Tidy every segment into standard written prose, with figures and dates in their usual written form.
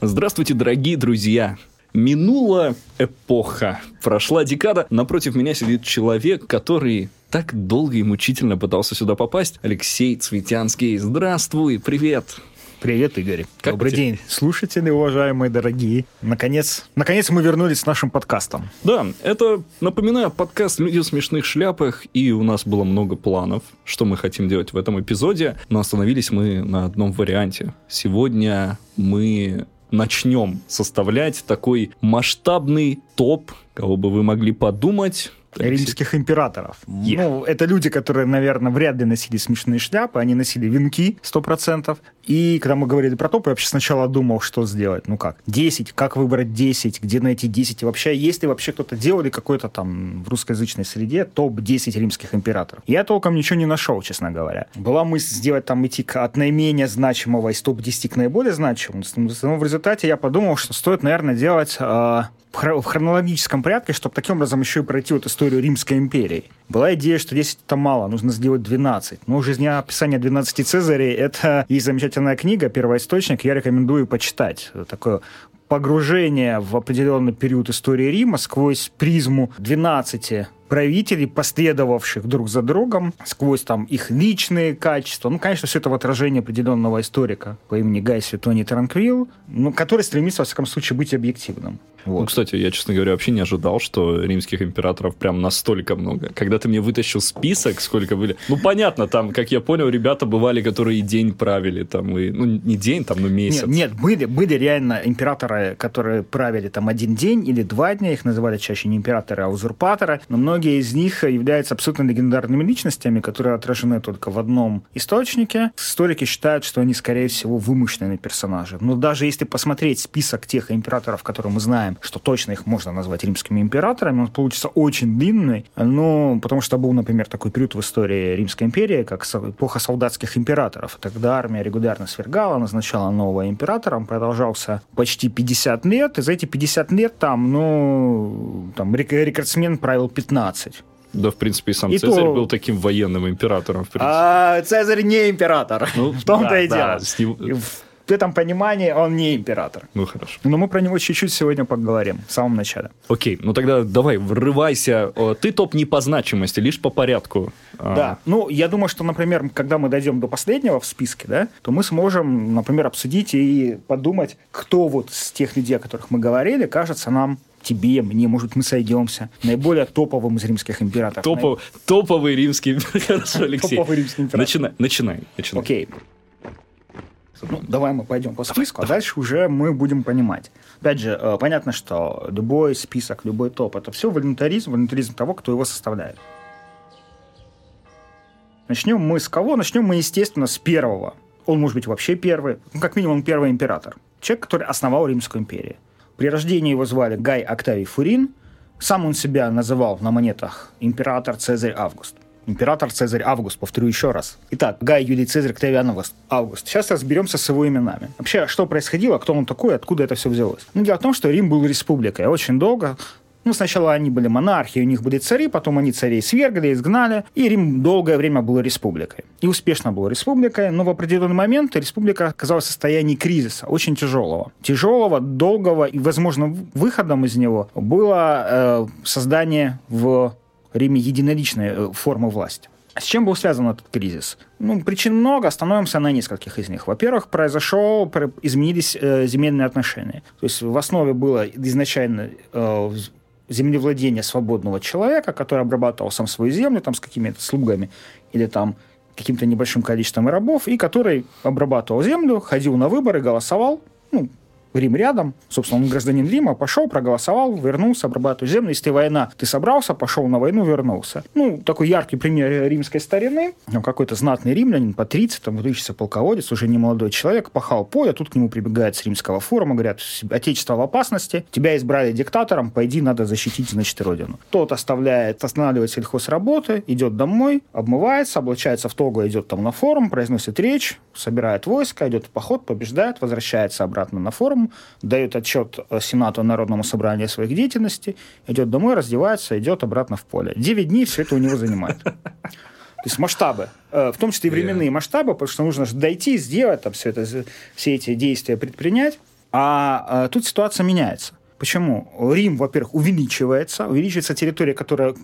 Здравствуйте, дорогие друзья! Минула эпоха, прошла декада, напротив меня сидит человек, который так долго и мучительно пытался сюда попасть, Алексей Цветянский. Здравствуй, привет! Привет, Игорь. Добрый день, слушатели, уважаемые, дорогие. Наконец мы вернулись с нашим подкастом. Да, это, напоминаю, подкаст «Люди в смешных шляпах», и у нас было много планов, что мы хотим делать в этом эпизоде, но остановились мы на одном варианте. Сегодня мы начнем составлять такой масштабный топ, кого бы вы могли подумать... Римских императоров. Ну, это люди, которые, наверное, вряд ли носили смешные шляпы, они носили венки 100%. И когда мы говорили про топы, я вообще сначала думал, что сделать. Ну как? 10, как выбрать 10, где найти 10? И вообще, если вообще кто-то делал или какой-то там в русскоязычной среде топ-10 римских императоров. Я толком ничего не нашел, честно говоря. Была мысль сделать там, идти от наименее значимого из топ-10 к наиболее значимому. Но в результате я подумал, что стоит, наверное, делать... в хронологическом порядке, чтобы таким образом еще и пройти вот историю Римской империи. Была идея, что 10 это мало, нужно сделать 12. Но «Жизнеописание 12 Цезарей» — это и замечательная книга, первоисточник, я рекомендую почитать. Такое погружение в определенный период истории Рима сквозь призму 12 правителей, последовавших друг за другом, сквозь там их личные качества. Ну, конечно, все это в отражении определенного историка по имени Гай Светоний Транквилл, который стремится, во всяком случае, быть объективным. Вот. Ну, кстати, я, честно говоря, вообще не ожидал, что римских императоров прям настолько много. Когда ты мне вытащил список, сколько были... Ну, понятно, там, как я понял, ребята бывали, которые и день правили, там, и... Ну, не день, там, но месяц. Нет, были реально императоры, которые правили там один день или два дня, их называли чаще не императоры, а узурпаторы, но многие из них являются абсолютно легендарными личностями, которые отражены только в одном источнике. Историки считают, что они, скорее всего, вымышленные персонажи. Но даже если посмотреть список тех императоров, которые мы знаем, что точно их можно назвать римскими императорами, он получится очень длинный, потому что был, например, такой период в истории Римской империи, как эпоха солдатских императоров. Тогда армия регулярно свергала, назначала нового императора, он продолжался почти 50 лет, и за эти 50 лет там рекордсмен правил 15. Да, в принципе, и сам Цезарь был таким военным императором. А Цезарь не император. В том-то и дело. В этом понимании он не император. Ну, хорошо. Но мы про него чуть-чуть сегодня поговорим в самом начале. Окей, тогда давай, врывайся. Ты топ не по значимости, лишь по порядку. Да, я думаю, что, например, когда мы дойдем до последнего в списке, да, то мы сможем, например, обсудить и подумать, кто вот с тех людей, о которых мы говорили, кажется нам... Тебе, мне, может, мы сойдемся. Наиболее топовым из римских императоров. Топовый римский император. Хорошо, Алексей. Топовый римский император. Начинай. Окей. Давай мы пойдем по списку, а дальше уже мы будем понимать. Опять же, понятно, что любой список, любой топ, это все волюнтаризм того, кто его составляет. Начнем мы с кого? Начнем мы, естественно, с первого. Он может быть вообще первый. Как минимум, первый император. Человек, который основал Римскую империю. При рождении его звали Гай Октавий Фурин. Сам он себя называл на монетах император Цезарь Август. Император Цезарь Август, повторю еще раз. Итак, Гай Юлий Цезарь Октавиан Август. Сейчас разберемся с его именами. Вообще, что происходило, кто он такой, откуда это все взялось. Дело в том, что Рим был республикой. Очень долго... Сначала они были монархией, у них были цари, потом они царей свергли, изгнали, и Рим долгое время был республикой. И успешно был республикой, но в определенный момент республика оказалась в состоянии кризиса, очень тяжелого. Тяжелого, долгого, и возможным выходом из него было создание в Риме единоличной формы власти. С чем был связан этот кризис? Причин много, остановимся на нескольких из них. Во-первых, изменились земельные отношения. То есть в основе было изначально... землевладение свободного человека, который обрабатывал сам свою землю там, с какими-то слугами или там, каким-то небольшим количеством рабов, и который обрабатывал землю, ходил на выборы, голосовал. Рим рядом. Собственно, он гражданин Рима, пошел, проголосовал, вернулся, обрабатывал землю. Если война, ты собрался, пошел на войну, вернулся. Такой яркий пример римской старины. Какой-то знатный римлянин по 30, выдающийся полководец, уже не молодой человек, пахал поле, тут к нему прибегает с римского форума, говорят, отечество в опасности, тебя избрали диктатором, пойди, надо защитить, значит, родину. Тот останавливает сельхозработы, идет домой, обмывается, облачается в тогу, идет там на форум, произносит речь, собирает войско, идет в поход, побеждает, возвращается обратно на форум, дает отчет Сенату, Народному собранию о своих деятельности, идет домой, раздевается, идет обратно в поле. 9 дней все это у него занимает. То есть масштабы, в том числе и временные масштабы, потому что нужно же дойти, сделать, все эти действия предпринять. А тут ситуация меняется. Почему? Рим, во-первых, увеличивается территория, которая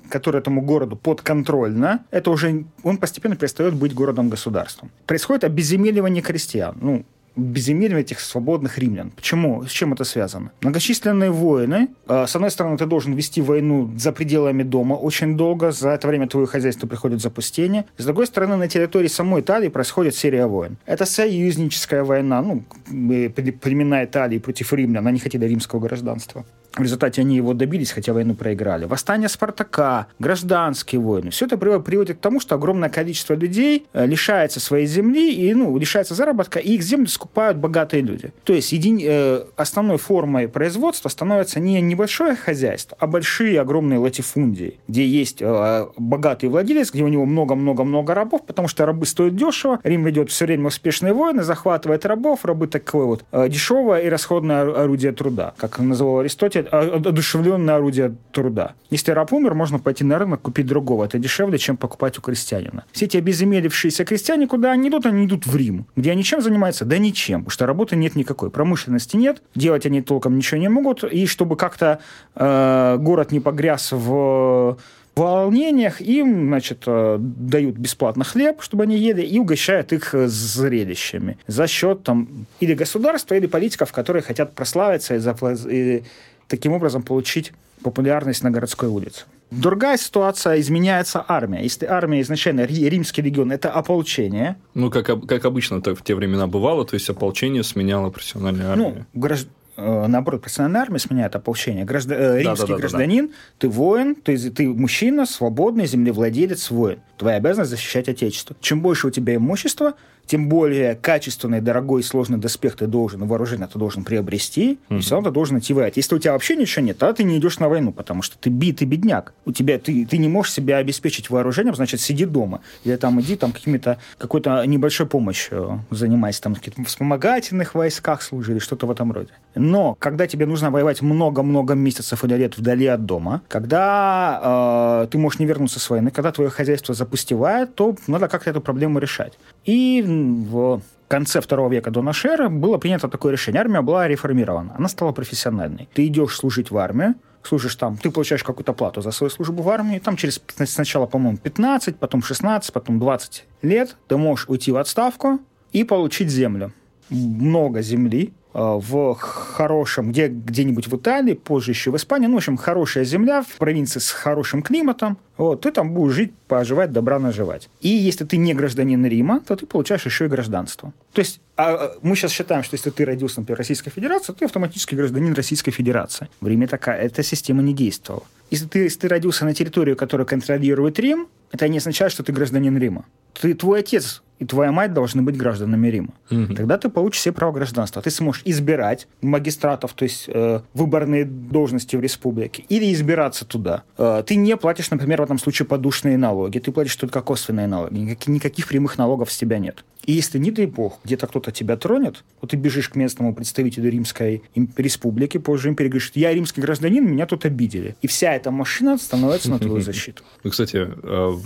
этому городу подконтрольна. Это уже он постепенно перестает быть городом-государством. Происходит обезземеливание крестьян, обезземеливание этих свободных римлян. Почему? С чем это связано? Многочисленные войны. С одной стороны, ты должен вести войну за пределами дома очень долго. За это время твое хозяйство приходит в запустение. С другой стороны, на территории самой Италии происходит серия войн. Это союзническая война. Племена Италии против римлян. Они хотели римского гражданства. В результате они его добились, хотя войну проиграли. Восстание Спартака, гражданские войны. Все это приводит к тому, что огромное количество людей лишается своей земли и лишается заработка, и их землю скупают богатые люди. То есть основной формой производства становится не небольшое хозяйство, а большие огромные латифундии, где есть богатый владелец, где у него много-много-много рабов, потому что рабы стоят дешево. Рим ведет все время успешные войны, захватывает рабов. Рабы такое дешевое и расходное орудие труда, как называл Аристотель, одушевленное орудие труда. Если раб умер, можно пойти на рынок, купить другого. Это дешевле, чем покупать у крестьянина. Все эти обезземелившиеся крестьяне, куда они идут в Рим. Где они чем занимаются? Да ничем, потому что работы нет никакой, промышленности нет, делать они толком ничего не могут, и чтобы как-то город не погряз в волнениях, им, дают бесплатно хлеб, чтобы они ели, и угощают их зрелищами за счет или государства, или политиков, которые хотят прославиться и таким образом получить популярность на городской улице. Другая ситуация, изменяется армия. Если армия изначально, римский легион, это ополчение. Как обычно так в те времена бывало, то есть ополчение сменяло профессиональную армию. Наоборот, профессиональная армия сменяет ополчение. Римский гражданин. Ты воин, ты мужчина, свободный, землевладелец, воин. Твоя обязанность защищать отечество. Чем больше у тебя имущества, тем более качественный, дорогой и сложный доспех ты должен, вооружение ты должен приобрести, и все равно ты должен идти воевать. Если у тебя вообще ничего нет, тогда ты не идешь на войну, потому что ты битый бедняк. Ты не можешь себя обеспечить вооружением, значит, сиди дома. Или иди какой-то небольшой помощью занимайся, в каких-то вспомогательных войсках служи, или что-то в этом роде. Но когда тебе нужно воевать много-много месяцев или лет вдали от дома, когда ты можешь не вернуться с войны, когда твое хозяйство запустевает, то надо как-то эту проблему решать. И в конце II века до нашей эры было принято такое решение. Армия была реформирована, она стала профессиональной. Ты идешь служить в армию, служишь там, ты получаешь какую-то плату за свою службу в армии, там через сначала, по-моему, 15, потом 16, потом 20 лет ты можешь уйти в отставку и получить землю. Много земли в хорошем, где-нибудь в Италии, позже еще в Испании. Хорошая земля в провинции с хорошим климатом. Ты там будешь жить, поживать, добра наживать. И если ты не гражданин Рима, то ты получаешь еще и гражданство. То есть мы сейчас считаем, что если ты родился, например, в Российской Федерации, ты автоматически гражданин Российской Федерации. В Риме эта система не действовала. Если ты родился на территорию, которую контролирует Рим, это не означает, что ты гражданин Рима. Твой отец и твоя мать должны быть гражданами Рима. Угу. Тогда ты получишь все права гражданства. Ты сможешь избирать магистратов, то есть выборные должности в республике, или избираться туда. Ты не платишь, например, в этом случае подушные налоги. Ты платишь только косвенные налоги. Никаких прямых налогов с тебя нет. И если, не дай бог, где-то кто-то тебя тронет, то ты бежишь к местному представителю Римской республики, позже империи, говоришь, я римский гражданин, меня тут обидели. И вся эта машина становится на твою защиту. Кстати,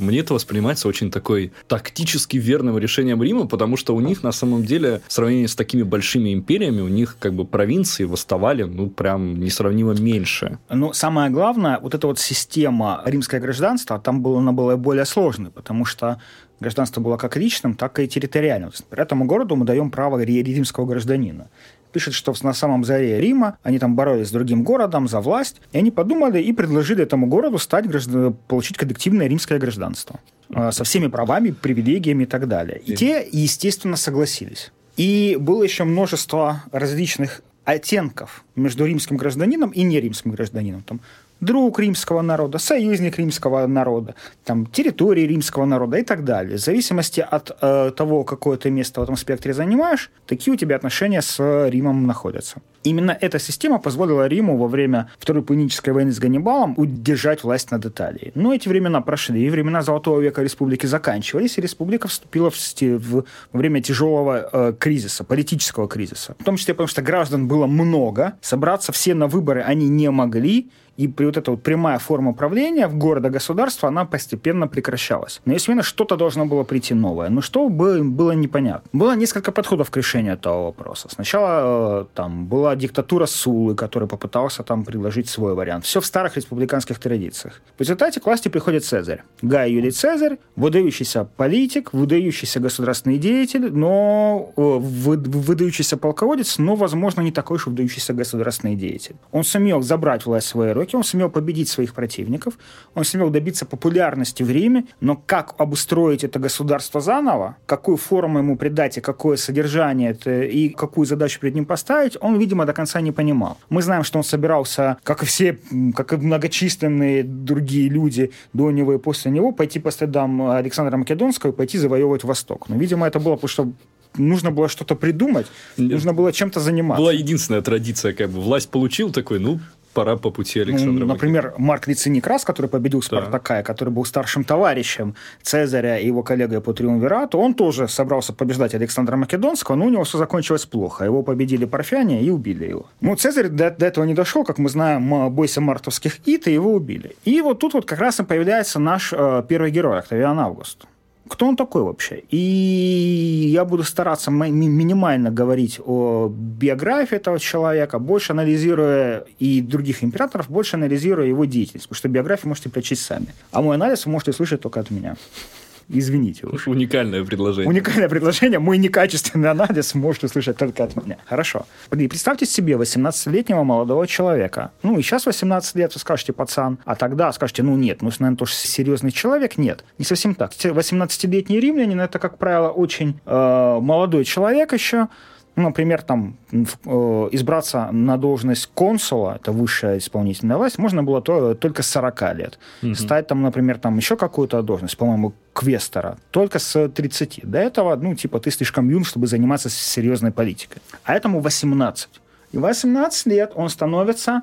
мне это воспринимается очень тактически верным решением Рима, потому что у них, на самом деле, в сравнении с такими большими империями, у них провинции восставали, прям несравнимо меньше. Самое главное, эта система римское гражданство, она была более сложной, потому что гражданство было как личным, так и территориальным. При этом городу мы даем право римского гражданина. Пишет, что на самом заре Рима они боролись с другим городом за власть, и они подумали и предложили этому городу получить коллективное римское гражданство со всеми правами, привилегиями и так далее. И те, естественно, согласились. И было еще множество различных оттенков между римским гражданином и неримским гражданином. Друг римского народа, союзник римского народа, территории римского народа и так далее. В зависимости от того, какое ты место в этом спектре занимаешь, такие у тебя отношения с Римом находятся. Именно эта система позволила Риму во время Второй Пунической войны с Ганнибалом удержать власть над Италией. Но эти времена прошли, и времена Золотого века республики заканчивались, и республика вступила во время тяжелого кризиса, политического кризиса. В том числе потому, что граждан было много, собраться все на выборы они не могли, И вот эта вот прямая форма правления в города-государства, она постепенно прекращалась. Но если именно что-то должно было прийти новое, но что было непонятно. Было несколько подходов к решению этого вопроса. Сначала там была диктатура Суллы, который попытался там предложить свой вариант. Все в старых республиканских традициях. В результате к власти приходит Цезарь. Гай Юлий Цезарь, выдающийся политик, выдающийся государственный деятель, но выдающийся полководец, но, возможно, не такой уж выдающийся государственный деятель. Он сумел забрать власть в свои руки, он сумел победить своих противников, он сумел добиться популярности в Риме, но как обустроить это государство заново, какую форму ему придать и какое содержание это, и какую задачу перед ним поставить, он, видимо, до конца не понимал. Мы знаем, что он собирался, как и все, как и многочисленные другие люди до него и после него, пойти по следам Александра Македонского и пойти завоевывать Восток. Но, видимо, это было, потому что нужно было что-то придумать, нужно было чем-то заниматься. Была единственная традиция, как бы власть получил такой, ну, пора по пути Александра. Например, Марк Лициний Красс, который победил Спартака, да, и который был старшим товарищем Цезаря и его коллегой по триумвирату, он тоже собрался побеждать Александра Македонского, но у него все закончилось плохо. Его победили парфяне и убили его. Ну, Цезарь до этого не дошел, как мы знаем, бойся мартовских ит, и его убили. И вот тут вот как раз и появляется наш первый герой, Октавиан Август. Кто он такой вообще? И я буду стараться минимально говорить о биографии этого человека, больше анализируя и других императоров, больше анализируя его деятельность, потому что биографию можете прочесть сами. А мой анализ вы можете слышать только от меня. Извините уж. Уникальное предложение. Уникальное предложение. Мой некачественный анализ можете услышать только от меня. Хорошо. Представьте себе 18-летнего молодого человека. Ну, и сейчас 18 лет, вы скажете, пацан. А тогда скажете, ну, нет. Ну, наверное, тоже серьезный человек. Нет. Не совсем так. 18-летний римлянин – это, как правило, очень молодой человек еще. Например, там, избраться на должность консула, это высшая исполнительная власть, можно было только с 40 лет. Угу. Стать, там, например, там, еще какую-то должность, по-моему, квестора, только с 30. До этого, ну, типа, ты слишком юн, чтобы заниматься серьезной политикой. А этому 18. И 18 лет он становится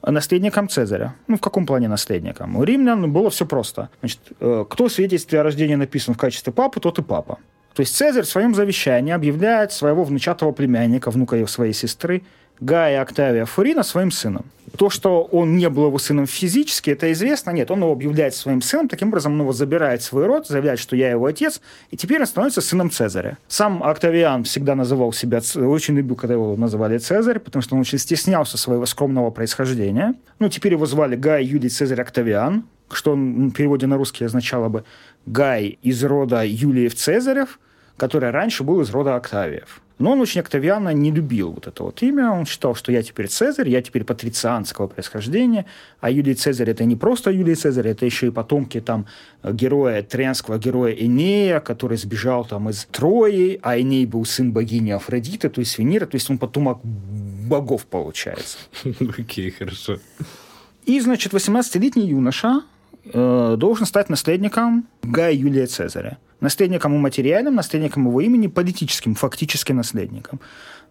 наследником Цезаря. Ну, в каком плане наследником? У римлян было все просто. Значит, кто в свидетельстве о рождении написан в качестве папы, тот и папа. То есть Цезарь в своем завещании объявляет своего внучатого племянника, внука своей сестры, Гая Октавия Фурина, своим сыном. То, что он не был его сыном физически, это известно. Нет, он его объявляет своим сыном, таким образом он его забирает в свой род, заявляет, что я его отец, и теперь он становится сыном Цезаря. Сам Октавиан всегда называл себя, очень любил, когда его называли Цезарь, потому что он очень стеснялся своего скромного происхождения. Ну, теперь его звали Гай Юлий Цезарь Октавиан, что он, в переводе на русский означало бы Гай из рода Юлиев-Цезарев, который раньше был из рода Октавиев. Но он очень Октавиана не любил вот это вот имя. Он считал, что я теперь Цезарь, я теперь патрицианского происхождения, а Юлий Цезарь – это не просто Юлий Цезарь, это еще и потомки там героя, троянского героя Энея, который сбежал там из Трои, а Эней был сын богини Афродиты, то есть Венеры, то есть он потомок богов получается. Окей, хорошо. И, значит, 18-летний юноша должен стать наследником Гая Юлия Цезаря. Наследником и материальным, наследником его имени, политическим, фактически наследником.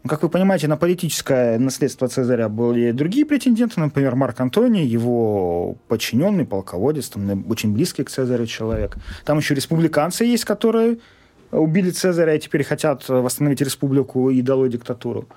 Как вы понимаете, на политическое наследство Цезаря были другие претенденты, например, Марк Антоний, его подчиненный, полководец, там, очень близкий к Цезарю человек. Там еще республиканцы есть, которые убили Цезаря и теперь хотят восстановить республику и дало диктатуру.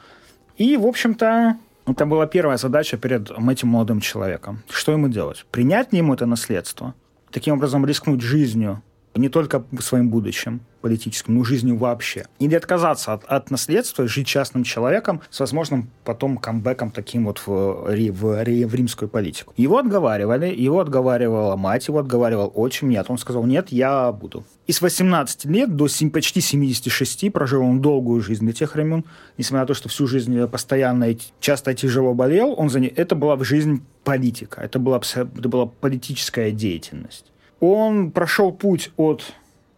И, в общем-то, это была первая задача перед этим молодым человеком. Что ему делать? Принять ли ему это наследство? Таким образом, рискнуть жизнью, не только своим будущим политическим, но жизнью вообще. Или отказаться от наследства, жить частным человеком с возможным потом камбэком таким вот в римскую политику. Его отговаривали, его отговаривала мать, его отговаривал отчим. Нет, он сказал, нет, я буду. И с 18 лет до почти 76 прожил он долгую жизнь для тех времен. Несмотря на то, что всю жизнь постоянно и часто тяжело болел, это была жизнь политика, это была политическая деятельность. Он прошел путь от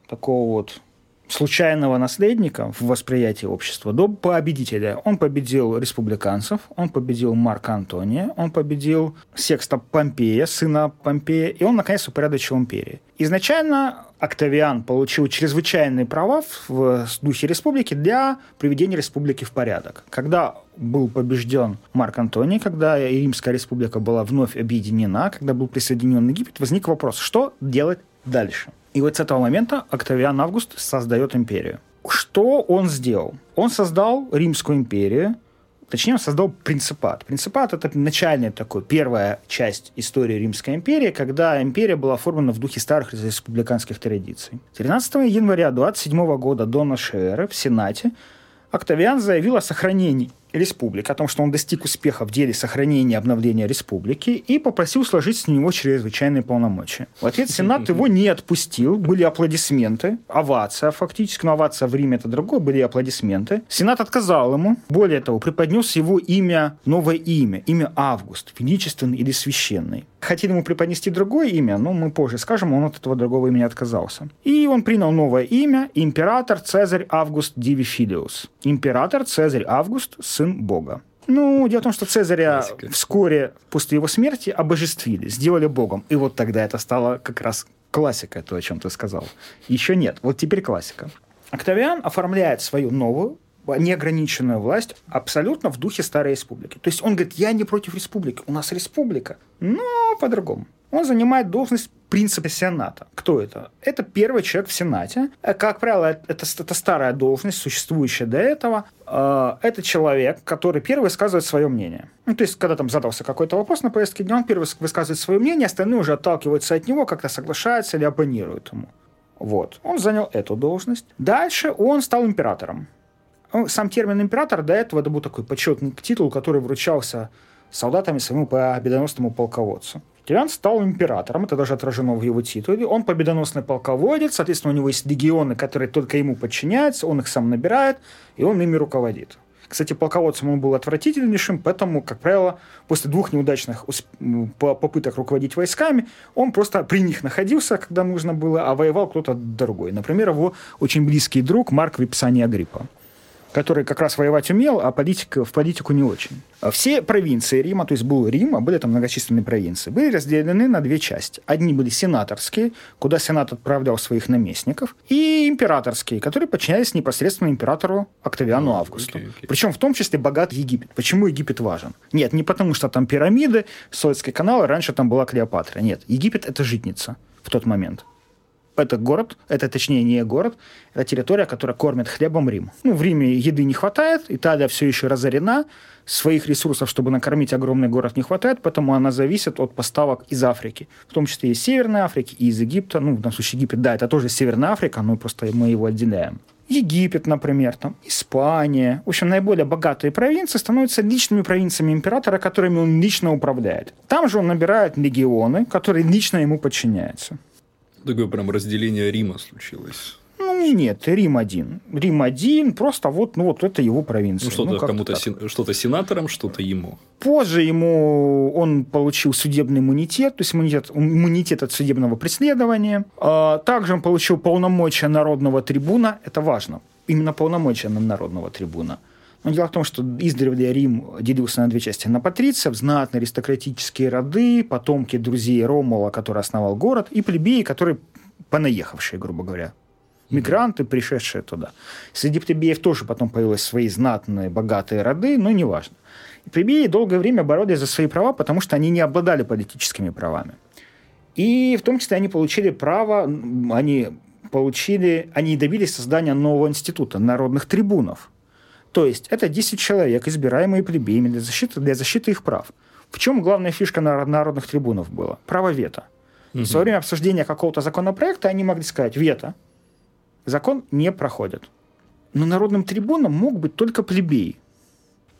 такого вот случайного наследника в восприятии общества до победителя. Он победил республиканцев, он победил Марка Антония, он победил Секста Помпея, сына Помпея, и он, наконец, упорядочил империю. Изначально Октавиан получил чрезвычайные права в духе республики для приведения республики в порядок. Когда был побежден Марк Антоний, когда Римская республика была вновь объединена, когда был присоединен Египет, возник вопрос, что делать дальше? И вот с этого момента Октавиан Август создает империю. Что он сделал? Он создал Римскую империю, Точнее, он создал принципат. Принципат – это начальная такая первая часть истории Римской империи, когда империя была оформлена в духе старых республиканских традиций. 13 января 27 года до н.э. в Сенате Октавиан заявил о сохранении республики, о том, что он достиг успеха в деле сохранения и обновления республики, и попросил сложить с него чрезвычайные полномочия. В ответ Сенат его не отпустил, были аплодисменты, овация фактически, но овация в Риме это другое, были аплодисменты. Сенат отказал ему, более того, преподнес его имя, новое имя Август, величественный или священный. Хотели ему преподнести другое имя, но мы позже скажем, он от этого другого имени отказался. И он принял новое имя император Цезарь Август Диви Филиус. Император Цезарь Август, сын Бога. Ну, дело в том, что Цезаря вскоре после его смерти обожествили, сделали Богом. И вот тогда это стало как раз классикой, то, о чем ты сказал. Еще нет, вот теперь классика. Октавиан оформляет свою новую, неограниченную власть абсолютно в духе старой республики. То есть он говорит, я не против республики, у нас республика, но по-другому. Он занимает должность принципа Сената. Кто это? Это первый человек в Сенате. Как правило, это старая должность, существующая до этого. Это человек, который первый высказывает свое мнение. Ну, то есть, когда там задался какой-то вопрос на повестке дня, он первый высказывает свое мнение, остальные уже отталкиваются от него, как-то соглашаются или оппонируют ему. Вот. Он занял эту должность. Дальше он стал императором. Сам термин «император» до этого это был такой почетный титул, который вручался солдатами своему победоносному полководцу. Октавиан стал императором, это даже отражено в его титуле. Он победоносный полководец, соответственно, у него есть легионы, которые только ему подчиняются, он их сам набирает, и он ими руководит. Кстати, полководцем он был отвратительнейшим, поэтому, как правило, после двух неудачных попыток руководить войсками, он просто при них находился, когда нужно было, а воевал кто-то другой. Например, его очень близкий друг Марк Випсаний Агриппа, который как раз воевать умел, а в политику не очень. Все провинции Рима, то есть был Рим, а были там многочисленные провинции, были разделены на две части. Одни были сенаторские, куда сенат отправлял своих наместников, и императорские, которые подчинялись непосредственно императору Октавиану Августу. Okay. Причем в том числе богат Египет. Почему Египет важен? Нет, не потому что там пирамиды, Суэцкий канал, и раньше там была Клеопатра. Нет, Египет – это житница в тот момент. Это город, это точнее не город, это территория, которая кормит хлебом Рим. Ну, в Риме еды не хватает, Италия все еще разорена, своих ресурсов, чтобы накормить огромный город, не хватает, поэтому она зависит от поставок из Африки, в том числе из Северной Африки, и из Египта. Ну, в данном случае Египет, да, это тоже Северная Африка, но просто мы его отделяем. Египет, например, там, Испания. В общем, наиболее богатые провинции становятся личными провинциями императора, которыми он лично управляет. Там же он набирает легионы, которые лично ему подчиняются. Такое прям разделение Рима случилось. Ну, нет, Рим один. Рим один, просто вот, ну, вот это его провинция. Ну, что-то ну, кому-то, что-то сенаторам, что-то ему. Позже ему он получил судебный иммунитет, то есть иммунитет от судебного преследования. Также он получил полномочия народного трибуна. Это важно. Именно полномочия народного трибуна. Но дело в том, что издревле Рим делился на две части. На патрициев, знатные аристократические роды, потомки друзей Ромула, который основал город, и плебеи, которые понаехавшие, грубо говоря. Мигранты, пришедшие туда. Среди плебеев тоже потом появились свои знатные, богатые роды, но неважно. И плебеи долгое время боролись за свои права, потому что они не обладали политическими правами. И в том числе они получили право, они добились создания нового института, народных трибунов. То есть это 10 человек, избираемые плебеями для защиты их прав. В чем главная фишка народных трибунов была? Право вето. Угу. Во время обсуждения какого-то законопроекта они могли сказать «вето». Закон не проходит. Но народным трибуном мог быть только плебей.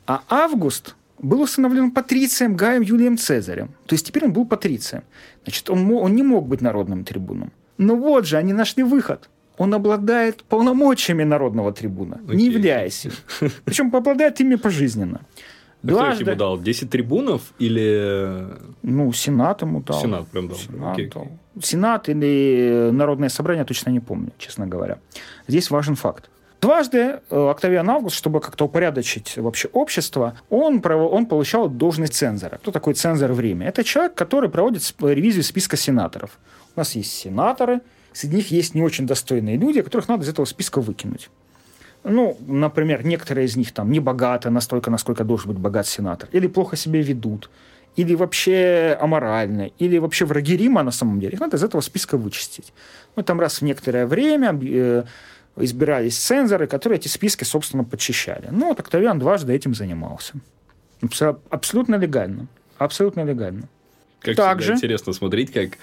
А Август был усыновлен патрицием Гаем Юлием Цезарем. То есть теперь он был патрицием. Значит, он не мог быть народным трибуном. Но вот же они нашли выход. Он обладает полномочиями народного трибуна, okay. Не являясь им. Причем обладает ими пожизненно. Дважды... Кто ему дал? 10 трибунов или... Ну, Сенат ему дал. Сенат прям дал. Сенат. Сенат или Народное собрание, точно не помню, честно говоря. Здесь важен факт. Дважды Октавиан Август, чтобы как-то упорядочить вообще общество, он получал должность цензора. Кто такой цензор в Риме? Это человек, который проводит ревизию списка сенаторов. У нас есть сенаторы, среди них есть не очень достойные люди, которых надо из этого списка выкинуть. Ну, например, некоторые из них там не богаты настолько, насколько должен быть богат сенатор, или плохо себя ведут, или вообще аморальны, или вообще враги Рима на самом деле. Их надо из этого списка вычистить. Ну, там раз в некоторое время избирались цензоры, которые эти списки, собственно, подчищали. Ну, вот Октавиан дважды этим занимался. Абсолютно легально. Абсолютно легально. Как также... всегда интересно смотреть, как...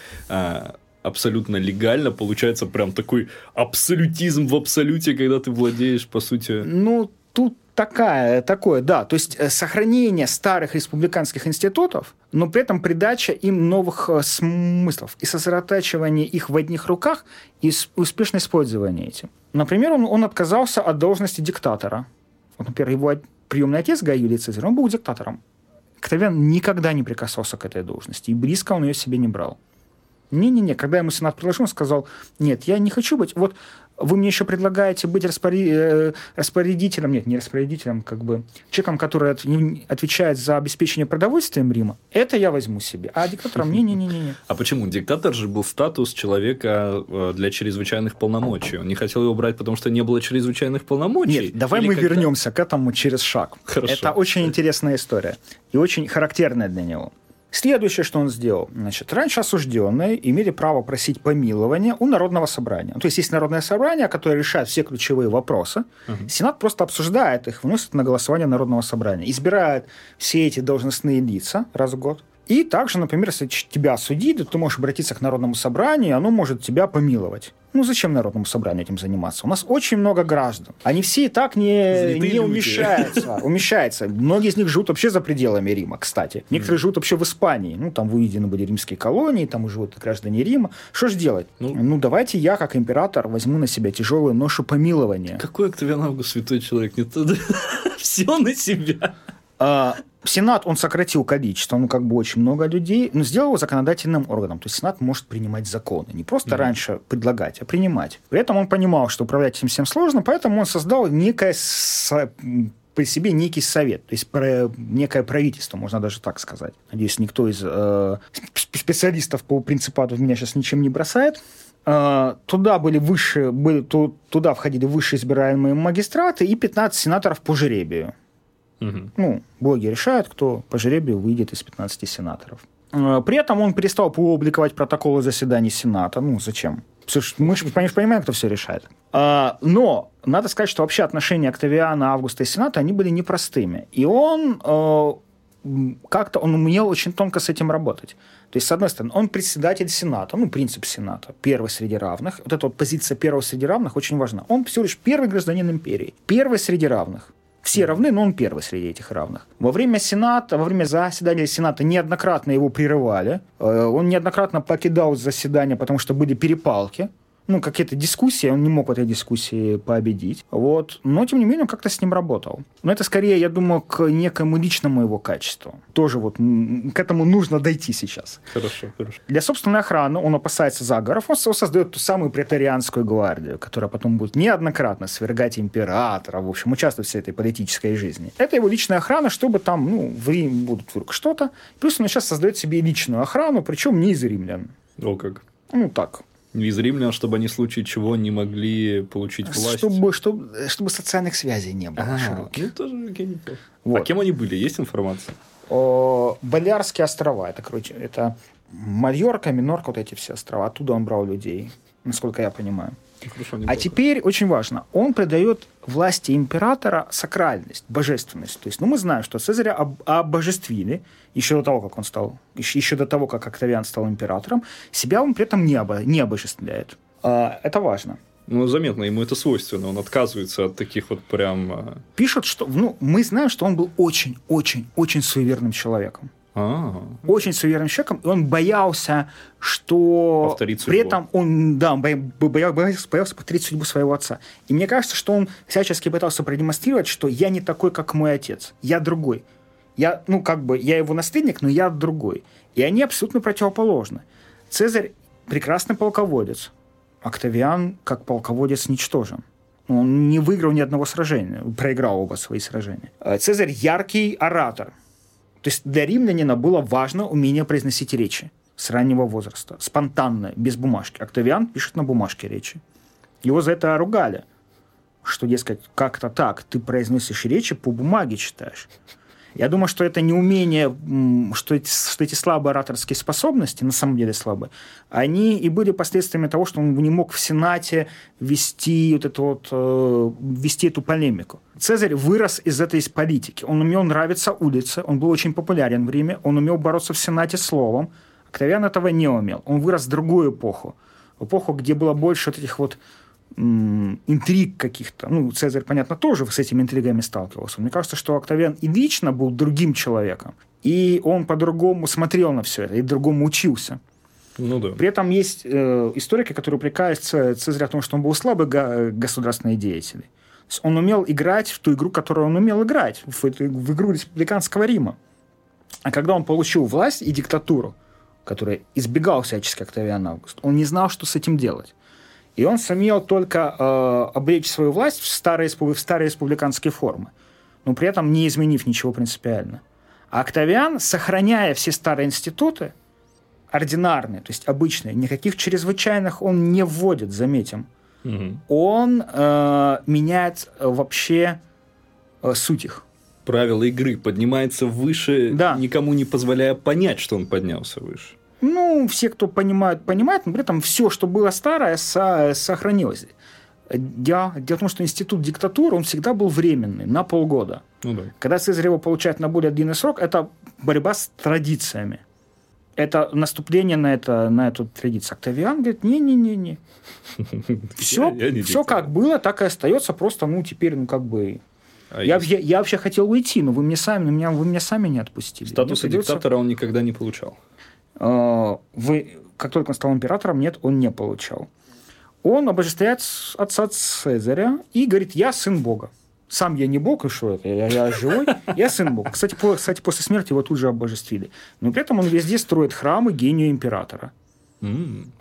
абсолютно легально, получается прям такой абсолютизм в абсолюте, когда ты владеешь, по сути... Ну, тут такое, да. То есть, сохранение старых республиканских институтов, но при этом придача им новых смыслов и сосредотачивание их в одних руках и успешное использование этим. Например, он отказался от должности диктатора. Вот, например, его приемный отец Гай Юлий Цезарь, он был диктатором. Октавиан никогда не прикасался к этой должности, и близко он ее себе не брал. Не-не-не, когда ему сенат предложил, он сказал, нет, я не хочу быть, вот вы мне еще предлагаете быть распорядителем, нет, не распорядителем, как бы, человеком, который отвечает за обеспечение продовольствием Рима, это я возьму себе, а диктатором не-не-не. А почему? Диктатор же был статус человека для чрезвычайных полномочий, он не хотел его брать, потому что не было чрезвычайных полномочий? Нет, давай мы вернемся к этому через шаг. Хорошо. Это очень интересная история и очень характерная для него. Следующее, что он сделал. Значит, раньше осужденные имели право просить помилования у народного собрания. То есть, есть народное собрание, которое решает все ключевые вопросы. Сенат просто обсуждает их, вносит на голосование народного собрания, избирает все эти должностные лица раз в год. И также, например, если тебя судили, то ты можешь обратиться к народному собранию, и оно может тебя помиловать. Ну, зачем народному собранию этим заниматься? У нас очень много граждан. Они все и так не умещаются. Многие из них живут вообще за пределами Рима, кстати. Некоторые живут вообще в Испании. Ну, там выведены были римские колонии, там живут граждане Рима. Что же делать? Ну, давайте я, как император, возьму на себя тяжелую ношу помилования. Какой Октавиан Август святой человек? Все на себя. Сенат, он сократил количество, ну, как бы очень много людей, но сделал его законодательным органом. То есть, Сенат может принимать законы. Не просто раньше предлагать, а принимать. При этом он понимал, что управлять этим всем сложно, поэтому он создал при себе некий совет, то есть некое правительство, можно даже так сказать. Надеюсь, никто из специалистов по принципату меня сейчас ничем не бросает. Туда входили высшие избираемые магистраты и 15 сенаторов по жребию. Ну, боги решают, кто по жребию выйдет из 15 сенаторов. При этом он перестал публиковать протоколы заседаний Сената. Ну, зачем? Мы же понимаем, кто все решает. Но надо сказать, что вообще отношения Октавиана, Августа и Сената, они были непростыми. И он как-то умел очень тонко с этим работать. То есть, с одной стороны, он председатель Сената, ну, принцип Сената, первый среди равных. Вот эта вот позиция первого среди равных очень важна. Он всего лишь первый гражданин империи, первый среди равных. Все равны, но он первый среди этих равных. Во время заседания Сената неоднократно его прерывали. Он неоднократно покидал заседание, потому что были перепалки. Ну, какие-то дискуссии, он не мог в этой дискуссии победить. Вот. Но, тем не менее, он как-то с ним работал. Но это скорее, я думаю, к некому личному его качеству. Тоже вот к этому нужно дойти сейчас. Хорошо. Для собственной охраны он опасается заговоров. Он создает ту самую преторианскую гвардию, которая потом будет неоднократно свергать императора, в общем, участвовать в всей этой политической жизни. Это его личная охрана, чтобы там, в Риме будут что-то. Плюс он сейчас создает себе личную охрану, причем не из римлян. О, как? Ну, так. Из римлян, чтобы они в случае чего не могли получить власть. Чтобы социальных связей не было широких. Вот. А кем они были? Есть информация? Балеарские острова. Это, короче, Мальорка, Минорка, вот эти все острова. Оттуда он брал людей, насколько я понимаю. Хорошо, теперь очень важно. Он придает власти императора сакральность, божественность. То есть, мы знаем, что Цезаря обожествили еще до того, как Октавиан стал императором. Себя он при этом не обожествляет. Это важно. Ну, заметно, ему это свойственно. Он отказывается от таких вот прям... Пишут, что... мы знаем, что он был очень-очень-очень суеверным человеком. Очень суверенным человеком, и он боялся, что при этом он боялся повторить судьбу своего отца. И мне кажется, что он всячески пытался продемонстрировать, что я не такой, как мой отец, я другой. Я его наследник, но я другой. И они абсолютно противоположны. Цезарь прекрасный полководец, Октавиан как полководец ничтожен. Он не выиграл ни одного сражения, проиграл оба свои сражения. Цезарь яркий оратор. То есть для римлянина было важно умение произносить речи с раннего возраста. Спонтанно, без бумажки. Октавиан пишет на бумажке речи. Его за это ругали. Что, дескать, как-то так. Ты произносишь речи, по бумаге читаешь. Я думаю, что это неумение, что эти слабые ораторские способности, на самом деле слабые, они и были последствиями того, что он не мог в Сенате вести эту полемику. Цезарь вырос из этой политики. Он умел нравиться улице, он был очень популярен в Риме, он умел бороться в Сенате словом. Октавиан этого не умел. Он вырос в другую эпоху. Эпоху, где было больше этих интриг каких-то. Ну, Цезарь, понятно, тоже с этими интригами сталкивался. Мне кажется, что Октавиан и лично был другим человеком. И он по-другому смотрел на все это, и другому учился. Ну, да. При этом есть историки, которые упрекают Цезаря в том, что он был слабый государственный деятель. То есть он умел играть в ту игру, которую он умел играть, в игру республиканского Рима. А когда он получил власть и диктатуру, которую избегал всячески Октавиан Август, он не знал, что с этим делать. И он сумел только облечь свою власть в старые республиканские формы, но при этом не изменив ничего принципиально. А Октавиан, сохраняя все старые институты, ординарные, то есть обычные, никаких чрезвычайных он не вводит, заметим. Угу. Он меняет вообще суть их. Правила игры. Поднимается выше, да. Никому не позволяя понять, что он поднялся выше. Ну, все, кто понимают, но при этом все, что было старое, сохранилось. Дело в том, что институт диктатуры, он всегда был временный, на полгода. Ну, да. Когда Цезарь его получает на более длинный срок, это борьба с традициями. Это наступление на эту традицию. Октавиан говорит, не-не-не-не. Все как было, так и остается, просто, теперь, Я вообще хотел уйти, но вы меня сами не отпустили. Статуса диктатора он никогда не получал. Как только он стал императором, нет, он не получал. Он обожествляет отца Цезаря и говорит, я сын Бога. Сам я не Бог, и что это? Я живой, я сын Бога. Кстати, после смерти его тут же обожествили. Но при этом он везде строит храмы гению императора. То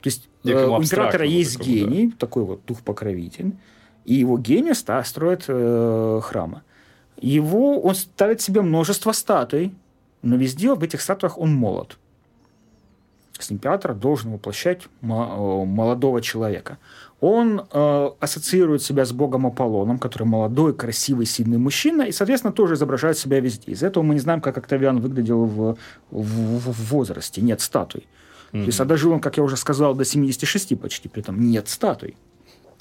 есть у императора есть гений, такой дух-покровитель, и его гений строит храмы. Он ставит себе множество статуй, но везде в этих статуях он молод. Император должен воплощать молодого человека. Он ассоциирует себя с богом Аполлоном, который молодой, красивый, сильный мужчина, и, соответственно, тоже изображает себя везде. Из-за этого мы не знаем, как Октавиан выглядел в возрасте. Нет статуй. Mm-hmm. То есть, а дожил он, как я уже сказал, до 76 почти, при этом нет статуй.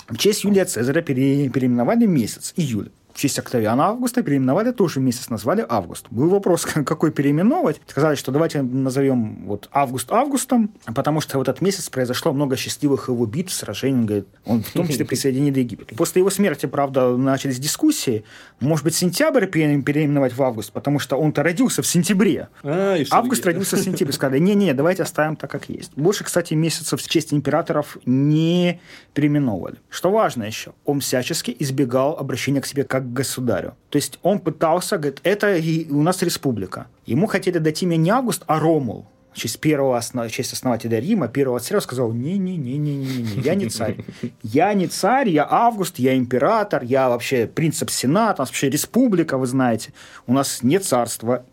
В честь Юлия Цезаря переименовали месяц, июль. В честь Октавиана Августа переименовали тоже месяц, назвали август. Был вопрос, какой переименовать. Сказали, что давайте назовем август августом, потому что в этот месяц произошло много счастливых его битв, сражений, он в том числе присоединил Египет. После его смерти, правда, начались дискуссии. Может быть, сентябрь переименовать в август, потому что он-то родился в сентябре. Август родился в сентябре. Сказали, не-не, давайте оставим так, как есть. Больше, кстати, месяцев в честь императоров не переименовывали. Что важно еще, он всячески избегал обращения к себе как к государю. То есть он пытался, говорит, это у нас республика. Ему хотели дать имя не Август, а Ромул. В честь основателя Рима, первого царя, сказал, не-не-не-не-не, я не царь. Я не царь, я Август, я император, я вообще принцип Сената, у нас вообще республика, вы знаете. У нас не царство.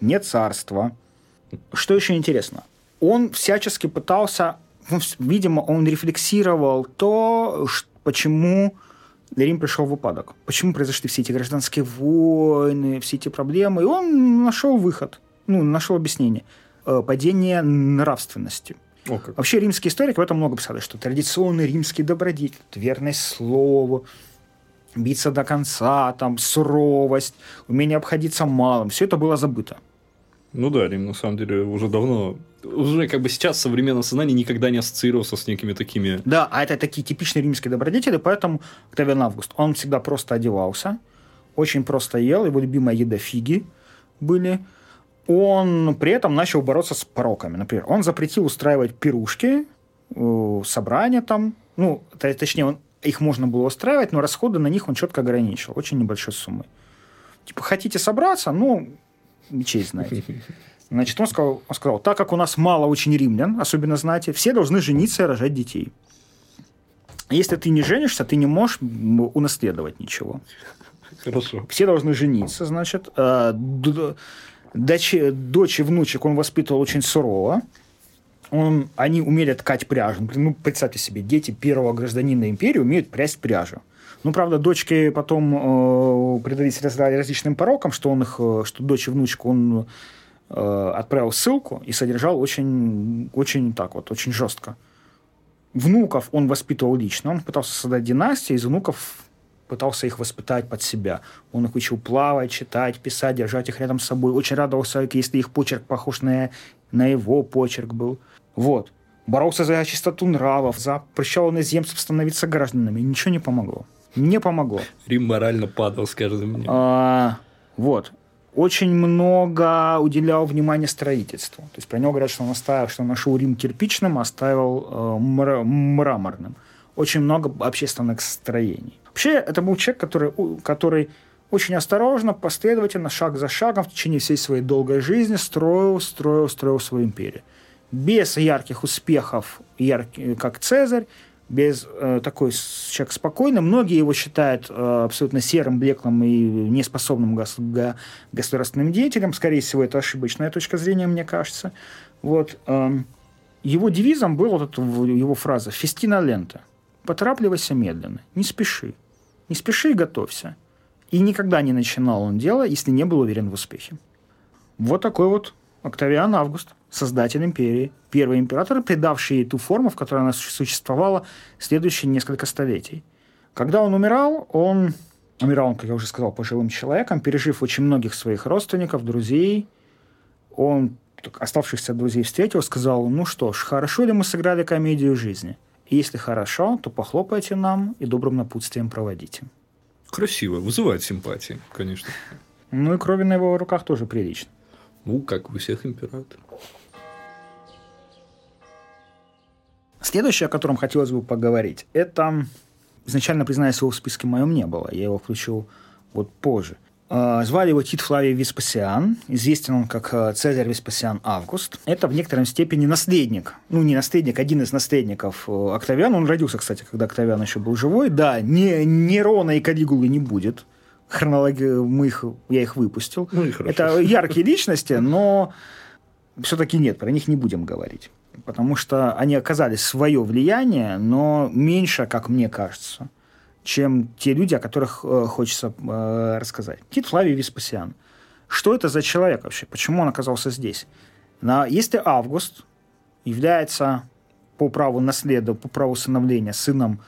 Что еще интересно? Он всячески пытался, видимо, он рефлексировал то, почему Рим пришел в упадок. Почему произошли все эти гражданские войны, все эти проблемы? И он нашел выход, нашел объяснение. Падение нравственности. Вообще римские историки в этом много писали, что традиционный римский добродетель, верность слову, биться до конца, суровость, умение обходиться малым. Все это было забыто. Ну да, Рим на самом деле уже давно... Уже сейчас в современном сознании никогда не ассоциировался с некими такими... Да, а это такие типичные римские добродетели, поэтому Октавиан Август, он всегда просто одевался, очень просто ел, его любимая еда фиги были. Он при этом начал бороться с пороками. Например, он запретил устраивать пирушки, собрания точнее, их можно было устраивать, но расходы на них он четко ограничил, очень небольшой суммой. Хотите собраться, мечей знаете. Значит, он сказал, так как у нас мало очень римлян, особенно, знаете, все должны жениться и рожать детей. Если ты не женишься, ты не можешь унаследовать ничего. Хорошо. Все должны жениться, значит. Дочь и внучек он воспитывал очень сурово. Они умели ткать пряжу. Представьте себе, дети первого гражданина империи умеют прясть пряжу. Ну, правда, дочки потом предались различным порокам, что дочь и внучку он отправил в ссылку и содержал очень, очень так вот, очень жестко. Внуков он воспитывал лично. Он пытался создать династию, из внуков пытался их воспитать под себя. Он их учил плавать, читать, писать, держать их рядом с собой. Очень радовался, если их почерк похож на его почерк был. Вот. Боролся за чистоту нравов, запрещал иноземцев становиться гражданами. Ничего не помогло. Не помогло. Рим морально падал с каждым днем. Вот. Очень много уделял внимания строительству. То есть про него говорят, что он оставил, что нашел Рим кирпичным, оставил мраморным. Очень много общественных строений. Вообще, это был человек, который очень осторожно, последовательно, шаг за шагом, в течение всей своей долгой жизни строил свою империю. Без ярких успехов, как Цезарь, без такой человек спокойный. Многие его считают абсолютно серым, блеклым и неспособным государственным деятелем. Скорее всего, это ошибочная точка зрения, мне кажется. Вот. Его девизом была вот его фраза «Фестина лента». Поторапливайся медленно, не спеши. Не спеши и готовься. И никогда не начинал он дело, если не был уверен в успехе. Вот такой вот Октавиан Август, создатель империи, первый император, придавший ей ту форму, в которой она существовала следующие несколько столетий. Когда он умирал, как я уже сказал, пожилым человеком, пережив очень многих своих родственников, друзей. Он оставшихся друзей встретил, сказал: «Ну что ж, хорошо ли мы сыграли комедию жизни? И если хорошо, то похлопайте нам и добрым напутствием проводите». Красиво, вызывает симпатии, конечно. Ну и крови на его руках тоже прилично. Ну, как у всех императоров. Следующее, о котором хотелось бы поговорить, это... Изначально, признаюсь, его в списке моем не было. Я его включил вот позже. Звали его Тит Флавий Веспасиан. Известен он как Цезарь Веспасиан Август. Это в некотором степени наследник. Ну, не наследник, один из наследников Октавиана. Он родился, кстати, когда Октавиан еще был живой. Да, Нерона и Калигулы не будет. Хронологию я их выпустил. Ну, это яркие личности, но все-таки нет, про них не будем говорить. Потому что они оказали свое влияние, но меньше, как мне кажется, чем те люди, о которых хочется рассказать. Тит Флавий Веспасиан. Что это за человек вообще? Почему он оказался здесь? Если Август является по праву наследия, по праву усыновления сыном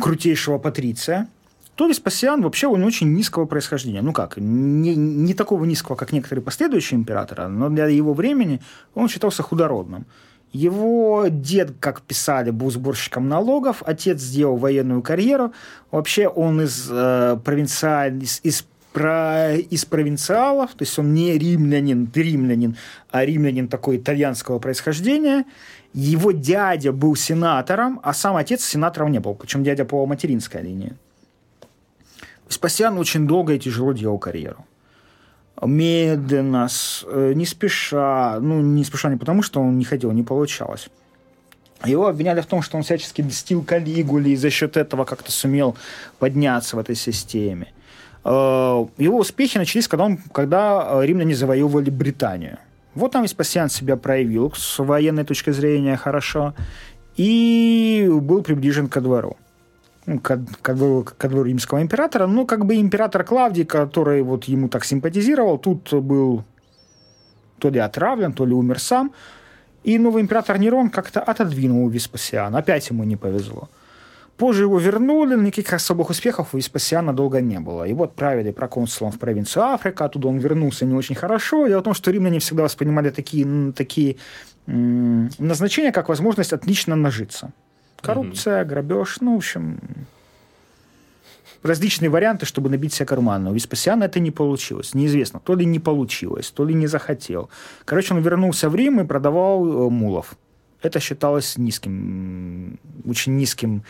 крутейшего патриция, то Веспасиан вообще он очень низкого происхождения. Ну как, не такого низкого, как некоторые последующие императоры, но для его времени он считался худородным. Его дед, как писали, был сборщиком налогов, отец сделал военную карьеру. Вообще он из провинциалов, то есть он не римлянин, а римлянин такой итальянского происхождения. Его дядя был сенатором, а сам отец сенатором не был, причем дядя по материнской линии. Веспасиан очень долго и тяжело делал карьеру. Медленно, не спеша. Ну, не спеша не потому, что он не хотел, не получалось. Его обвиняли в том, что он всячески льстил Калигуле и за счет этого как-то сумел подняться в этой системе. Его успехи начались, когда римляне завоевывали Британию. Вот там Веспасиан себя проявил с военной точки зрения хорошо и был приближен ко двору. Ко двору римского императора. Но как бы император Клавдий, который вот ему так симпатизировал, тут был то ли отравлен, то ли умер сам. И новый император Нерон как-то отодвинул Веспасиана. Опять ему не повезло. Позже его вернули, никаких особых успехов у Веспасиана долго не было. Его отправили проконсулом в провинцию Африка, оттуда он вернулся не очень хорошо. Дело в том, что римляне всегда воспринимали такие назначения, как возможность отлично нажиться. Коррупция, грабеж, ну, в общем, различные варианты, чтобы набить себе карманы. У Веспасиана это не получилось. Неизвестно, то ли не получилось, то ли не захотел. Короче, он вернулся в Рим и продавал мулов. Это считалось очень низким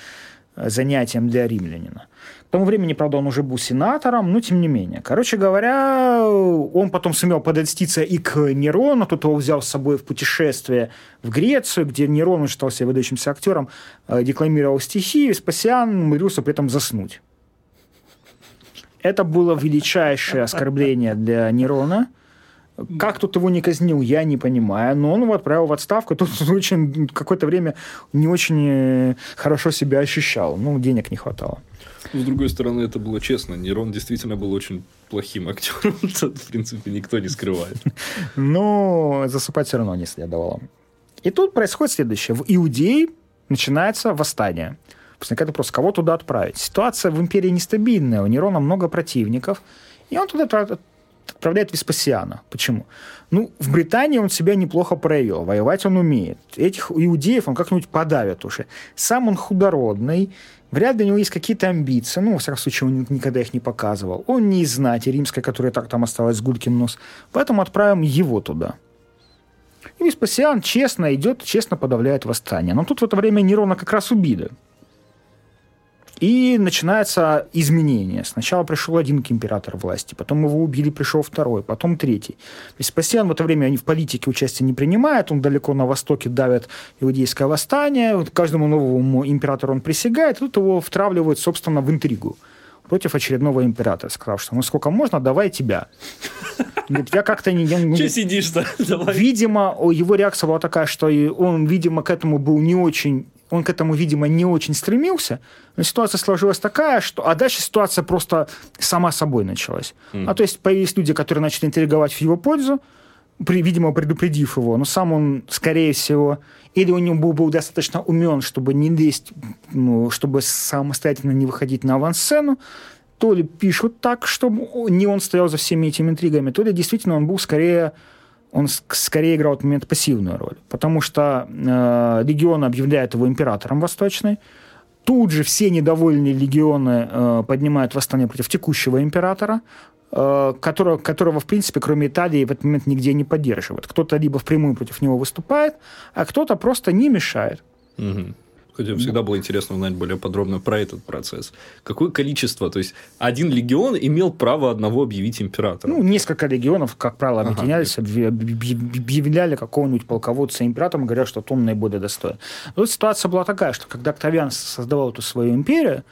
занятием для римлянина. К тому времени, правда, он уже был сенатором, но тем не менее. Короче говоря, он потом сумел подольститься и к Нерону, тут его взял с собой в путешествие в Грецию, где Нерон, он считал себя выдающимся актером, декламировал стихи, и Веспасиан умудрился при этом заснуть. Это было величайшее оскорбление для Нерона, Как тут его не казнил, я не понимаю. Но он его отправил в отставку. Тут очень какое-то время не очень хорошо себя ощущал. Ну, денег не хватало. С другой стороны, это было честно. Нерон действительно был очень плохим актером. В принципе, никто не скрывает. Но засыпать все равно не следовало. И тут происходит следующее. В Иудее начинается восстание. Возникает вопрос, кого туда отправить? Ситуация в империи нестабильная. У Нерона много противников. И он туда отправляет Веспасиана. Почему? Ну, в Британии он себя неплохо проявил. Воевать он умеет. Этих иудеев он как-нибудь подавит уже. Сам он худородный. Вряд ли у него есть какие-то амбиции. Ну, во всяком случае, он никогда их не показывал. Он не из знати римской, которая так там осталась с гулькин нос. Поэтому отправим его туда. И Веспасиан честно идет, честно подавляет восстание. Но тут в это время Нерона как раз убили. И начинается изменение. Сначала пришел один к императору власти, потом его убили, пришел второй, потом третий. Веспасиан в это время в политике участия не принимает, он далеко на востоке давит иудейское восстание, каждому новому императору он присягает, и тут его втравливают, собственно, в интригу против очередного императора, сказав, что ну сколько можно, давай тебя. Говорит, я как-то не... Че сидишь-то? Видимо, его реакция была такая, что он, видимо, к этому был не очень... Он к этому, видимо, не очень стремился, но ситуация сложилась такая, что... А дальше ситуация просто сама собой началась. А то есть появились люди, которые начали интриговать в его пользу, видимо, предупредив его, но сам он, скорее всего... Или у него был достаточно умен, чтобы не лезть, ну, чтобы самостоятельно не выходить на авансцену, то ли пишут так, чтобы не он стоял за всеми этими интригами, то ли действительно он был скорее... Он скорее играл в этот момент пассивную роль, потому что легион объявляет его императором восточной. Тут же все недовольные легионы поднимают восстание против текущего императора, которого, в принципе, кроме Италии в этот момент нигде не поддерживают. Кто-то либо впрямую против него выступает, а кто-то просто не мешает. Угу. Хотя всегда было интересно узнать более подробно про этот процесс. Какое количество? То есть, один легион имел право одного объявить императора? Ну, несколько легионов, как правило, объединялись, объявляли какого-нибудь полководца императором, говоря, что он наиболее достоин. Тут ситуация была такая, что когда Октавиан создавал эту свою империю,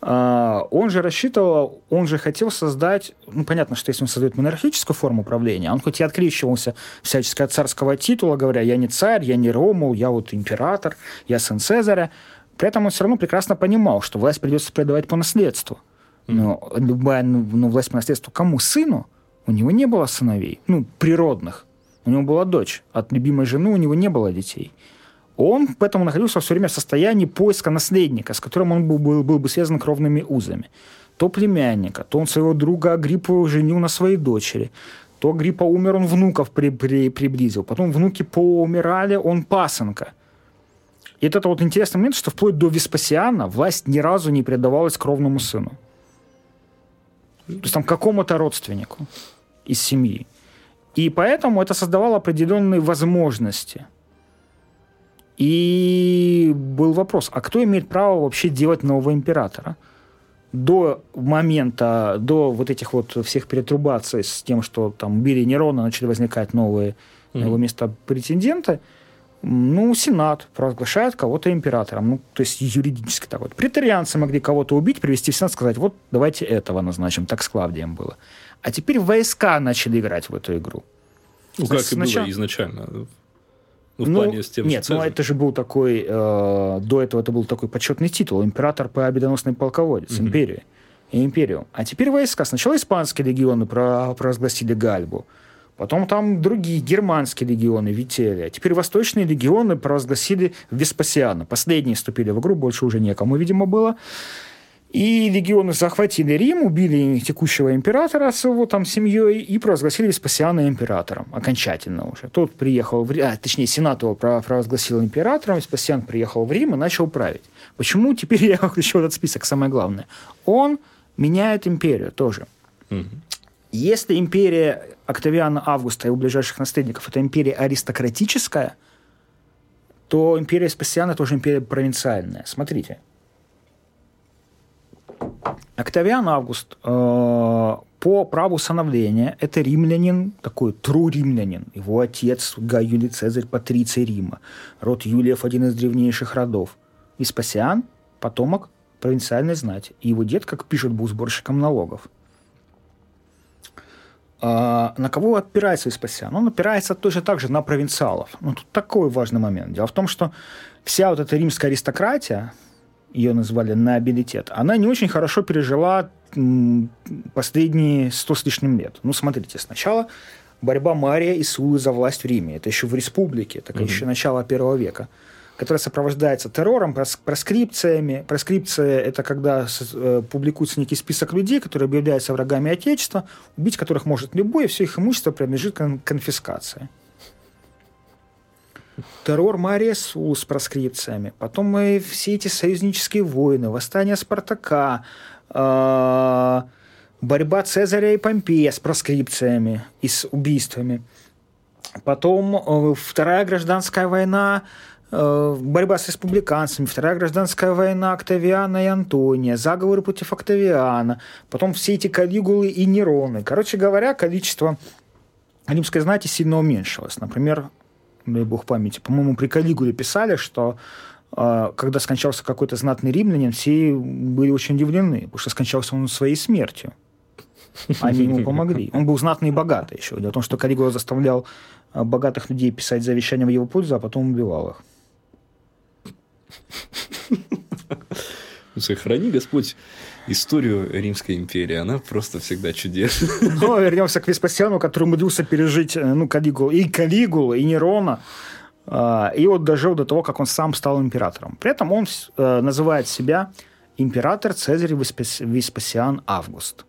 он же рассчитывал, он же хотел создать... Ну, понятно, что если он создает монархическую форму правления, он хоть и открещивался всячески от царского титула, говоря, я не царь, я не Ромул, я вот император, я сын Цезаря. При этом он все равно прекрасно понимал, что власть придется передавать по наследству. Но любая власть по наследству кому? Сыну? У него не было сыновей, ну, природных. У него была дочь. От любимой жены у него не было детей. Он поэтому находился все время в состоянии поиска наследника, с которым он был бы связан кровными узами. То племянника, то он своего друга Агриппу женил на своей дочери, то Агриппа умер, он внуков приблизил, потом внуки поумирали, он пасынка. И это вот интересный момент, что вплоть до Веспасиана власть ни разу не передавалась кровному сыну. То есть там какому-то родственнику из семьи. И поэтому это создавало определенные возможности. И был вопрос, а кто имеет право вообще делать нового императора? До момента, до вот этих вот всех перетрубаций с тем, что там убили Нерона, начали возникать новые места претендента, ну, Сенат провозглашает кого-то императором. Ну, то есть юридически так вот. Преторианцы могли кого-то убить, привести в Сенат, сказать, вот давайте этого назначим. Так с Клавдием было. А теперь войска начали играть в эту игру. Ну, как сначала... и было изначально. Это же был такой... до этого это был такой почетный титул. Император победоносный полководец империи. Империум. А теперь войска. Сначала испанские легионы провозгласили Гальбу. Потом там другие германские легионы, Вителия. Теперь восточные легионы провозгласили Веспасиана. Последние вступили в игру, больше уже некому, видимо, было. И легионы захватили Рим, убили текущего императора с его там семьей и провозгласили Веспасиана императором окончательно уже. Тот приехал в Рим, точнее, Сенат его провозгласил императором, Веспасиан приехал в Рим и начал править. Почему? Теперь я включу этот список, самое главное. Он меняет империю тоже. Если империя Октавиана Августа и его ближайших наследников – это империя аристократическая, то империя Веспасиана – тоже империя провинциальная. Смотрите. Октавиан Август по праву сановления это римлянин, такой тру-римлянин. Его отец Гай Юлий Цезарь, патриций Рима. Род Юлиев – один из древнейших родов. Веспасиан – потомок провинциальной знати. И его дед, как пишут, был сборщиком налогов. На кого опирается Веспасиан? Он опирается точно так же на провинциалов. Ну, тут такой важный момент. Дело в том, что вся вот эта римская аристократия, ее назвали ноабилитет, она не очень хорошо пережила последние 100 с лишним лет. Ну, смотрите, сначала борьба Мария и Сулы за власть в Риме. Это еще в республике, это еще начало первого века, которая сопровождается террором, проскрипциями. Проскрипция – это когда публикуется некий список людей, которые объявляются врагами Отечества, убить которых может любой, и все их имущество принадлежит конфискации. Террор Мария Суллы с проскрипциями. Потом и все эти союзнические войны, восстание Спартака, борьба Цезаря и Помпея с проскрипциями и с убийствами. Потом Вторая гражданская война, борьба с республиканцами, Вторая гражданская война Октавиана и Антония, заговоры против Октавиана, потом все эти Калигулы и Нероны. Короче говоря, количество римской знати сильно уменьшилось. Например, дай бог памяти, по-моему, при Калигуле писали, что когда скончался какой-то знатный римлянин, все были очень удивлены, потому что скончался он своей смертью. Они ему помогли. Он был знатный и богатый еще. Дело в том, что Калигула заставлял богатых людей писать завещания в его пользу, а потом убивал их. Сохрани, Господь, историю Римской империи. Она просто всегда чудесна. Но вернемся к Веспасиану, который умудрился пережить Калигулу, и Нерона. И вот дожил до того, как он сам стал императором. При этом он называет себя император Цезарь Веспасиан Август.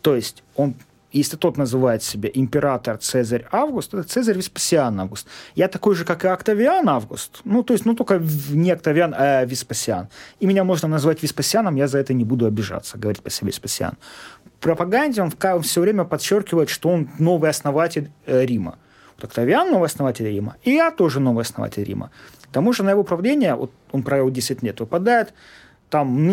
То есть он... Если тот называет себя император Цезарь Август, то это Цезарь Веспасиан Август. Я такой же, как и Октавиан Август. Ну, то есть, только не Октавиан, а Веспасиан. И меня можно назвать Веспасианом, я за это не буду обижаться, говорит по себе Веспасиан. В пропаганде он все время подчеркивает, что он новый основатель Рима. Вот Октавиан новый основатель Рима, и я тоже новый основатель Рима. К тому же на его правление, вот он провел 10 лет, выпадает там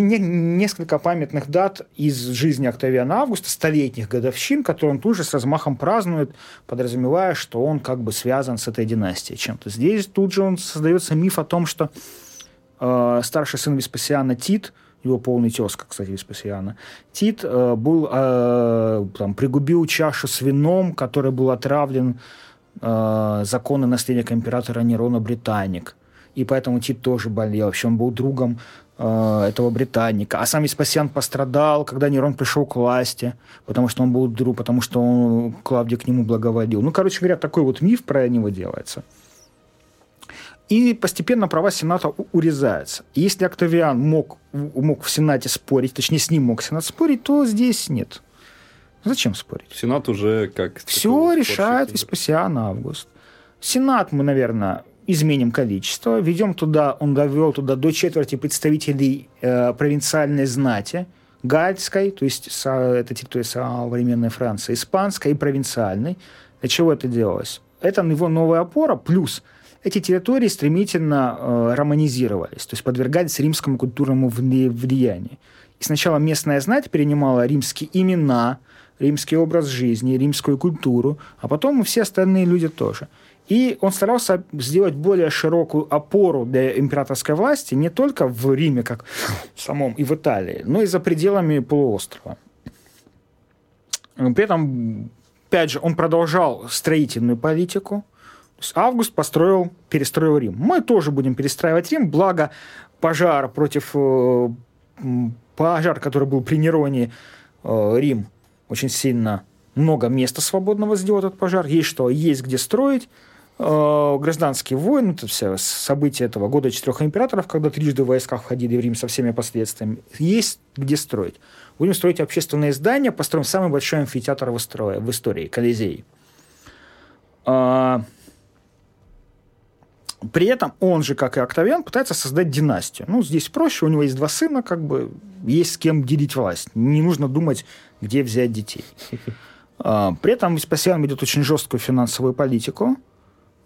несколько памятных дат из жизни Октавиана Августа, столетних годовщин, которые он тут же с размахом празднует, подразумевая, что он как бы связан с этой династией чем-то. Здесь тут же он создается миф о том, что старший сын Веспасиана Тит, его полный тезка, кстати, Веспасиана, Тит пригубил чашу с вином, который был отравлен законным наследником императора Нерона Британик. И поэтому Тит тоже болел. Вообще он был другом этого Британика. А сам Веспасиан пострадал, когда Нерон пришел к власти, потому что он был друг, потому что Клавдий к нему благоволил. Ну, короче говоря, такой вот миф про него делается. И постепенно права Сената урезаются. И если Октавиан мог в Сенате спорить, точнее, с ним мог Сенат спорить, то здесь нет. Зачем спорить? Сенат уже как... Все решает Веспасиан Август. Сенат мы, наверное... изменим количество, ведем туда, он довел туда до четверти представителей провинциальной знати, гальской, то есть это территория современной Франции, испанской и провинциальной. Для чего это делалось? Это его новая опора, плюс эти территории стремительно романизировались, то есть подвергались римскому культурному влиянию. И сначала местная знать перенимала римские имена, римский образ жизни, римскую культуру, а потом и все остальные люди тоже. И он старался сделать более широкую опору для императорской власти не только в Риме, как в самом, и в Италии, но и за пределами полуострова. При этом, опять же, он продолжал строительную политику. Август перестроил Рим. Мы тоже будем перестраивать Рим, благо пожар, который был при Нероне, Рим очень сильно много места свободного сделал этот пожар. Есть где строить. Гражданские войны, это все события этого года 4 императоров, когда трижды войска входили в Рим со всеми последствиями. Есть где строить. Будем строить общественные здания, построим самый большой амфитеатр в истории, Колизей. При этом он же, как и Октавиан, пытается создать династию. Ну, здесь проще, у него есть 2 сына, как бы есть с кем делить власть. Не нужно думать, где взять детей. При этом Веспасиан ведет очень жесткую финансовую политику.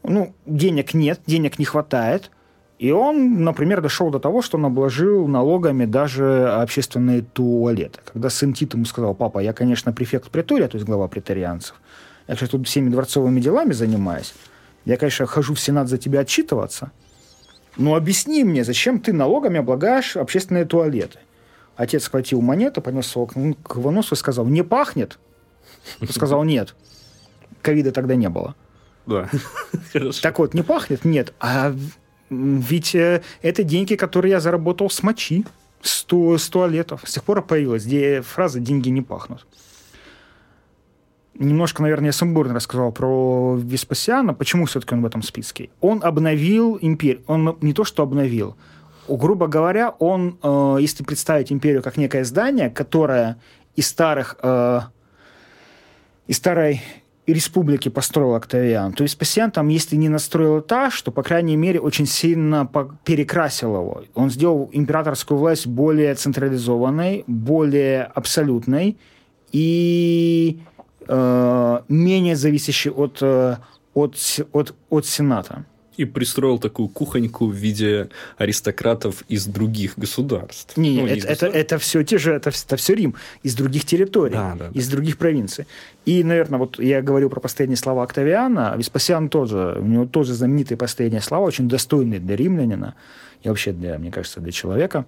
Ну, денег нет, денег не хватает. И он, например, дошел до того, что он обложил налогами даже общественные туалеты. Когда сын Тит ему сказал: папа, я, конечно, префект претория, то есть глава преторианцев, я, кстати, тут всеми дворцовыми делами занимаюсь, я, конечно, хожу в Сенат за тебя отчитываться, но объясни мне, зачем ты налогами облагаешь общественные туалеты? Отец схватил монету, поднес его к носу и сказал: не пахнет. Сказал нет. Ковида тогда не было. Да. Так вот, не пахнет? Нет. А ведь это деньги, которые я заработал с мочи, с туалетов. С тех пор появилась фраза «деньги не пахнут». Немножко, наверное, я сумбурно рассказал про Веспасиана. Почему все-таки он в этом списке? Он обновил империю. Он не то что обновил. Грубо говоря, он, если представить империю как некое здание, которое из старой республики построил Октавиан, то Веспасиан там, если не настроил этаж, то, по крайней мере, очень сильно перекрасил его. Он сделал императорскую власть более централизованной, более абсолютной и... менее зависящий от Сената. И пристроил такую кухоньку в виде аристократов из других государств. Это все те же, это все Рим. Из других территорий, из других провинций. И, наверное, вот я говорил про последние слова Октавиана. Веспасиан тоже. У него тоже знаменитые последние слова, очень достойные для римлянина. И вообще, мне кажется, для человека.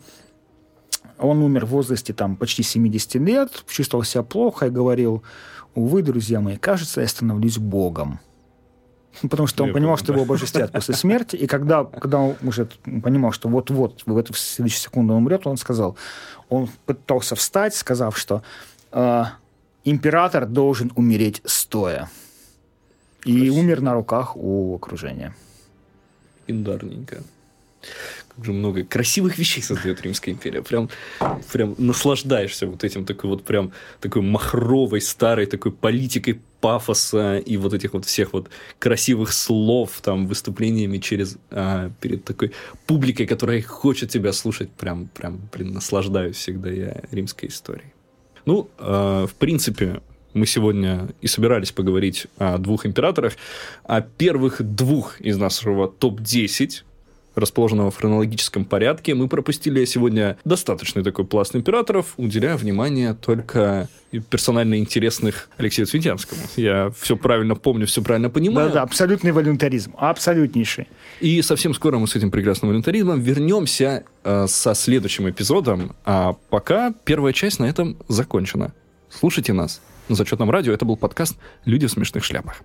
Он умер в возрасте там, почти 70 лет, чувствовал себя плохо и говорил... Увы, друзья мои, кажется, я становлюсь богом. Потому что он понимал, что его обожествят после смерти. И когда он уже понимал, что вот-вот в следующую секунду он умрет, он сказал, он пытался встать, сказав, что император должен умереть стоя. И умер на руках у окружения. Индарненько. Как же много красивых вещей создает Римская империя. Прям наслаждаешься вот этим такой махровой, старой такой политикой пафоса и вот этих вот всех вот красивых слов, там, выступлениями перед такой публикой, которая хочет тебя слушать. Прям, наслаждаюсь всегда я римской историей. Ну, в принципе... Мы сегодня и собирались поговорить о двух императорах, о первых двух из нашего топ-10, расположенного в хронологическом порядке. Мы пропустили сегодня достаточный такой пласт императоров, уделяя внимание только персонально интересных Алексею Цветянскому. Я все правильно помню, все правильно понимаю. Да, абсолютный волюнтаризм, абсолютнейший. И совсем скоро мы с этим прекрасным волюнтаризмом вернемся со следующим эпизодом. А пока первая часть на этом закончена. Слушайте нас на Зачетном радио. Это был подкаст «Люди в смешных шляпах».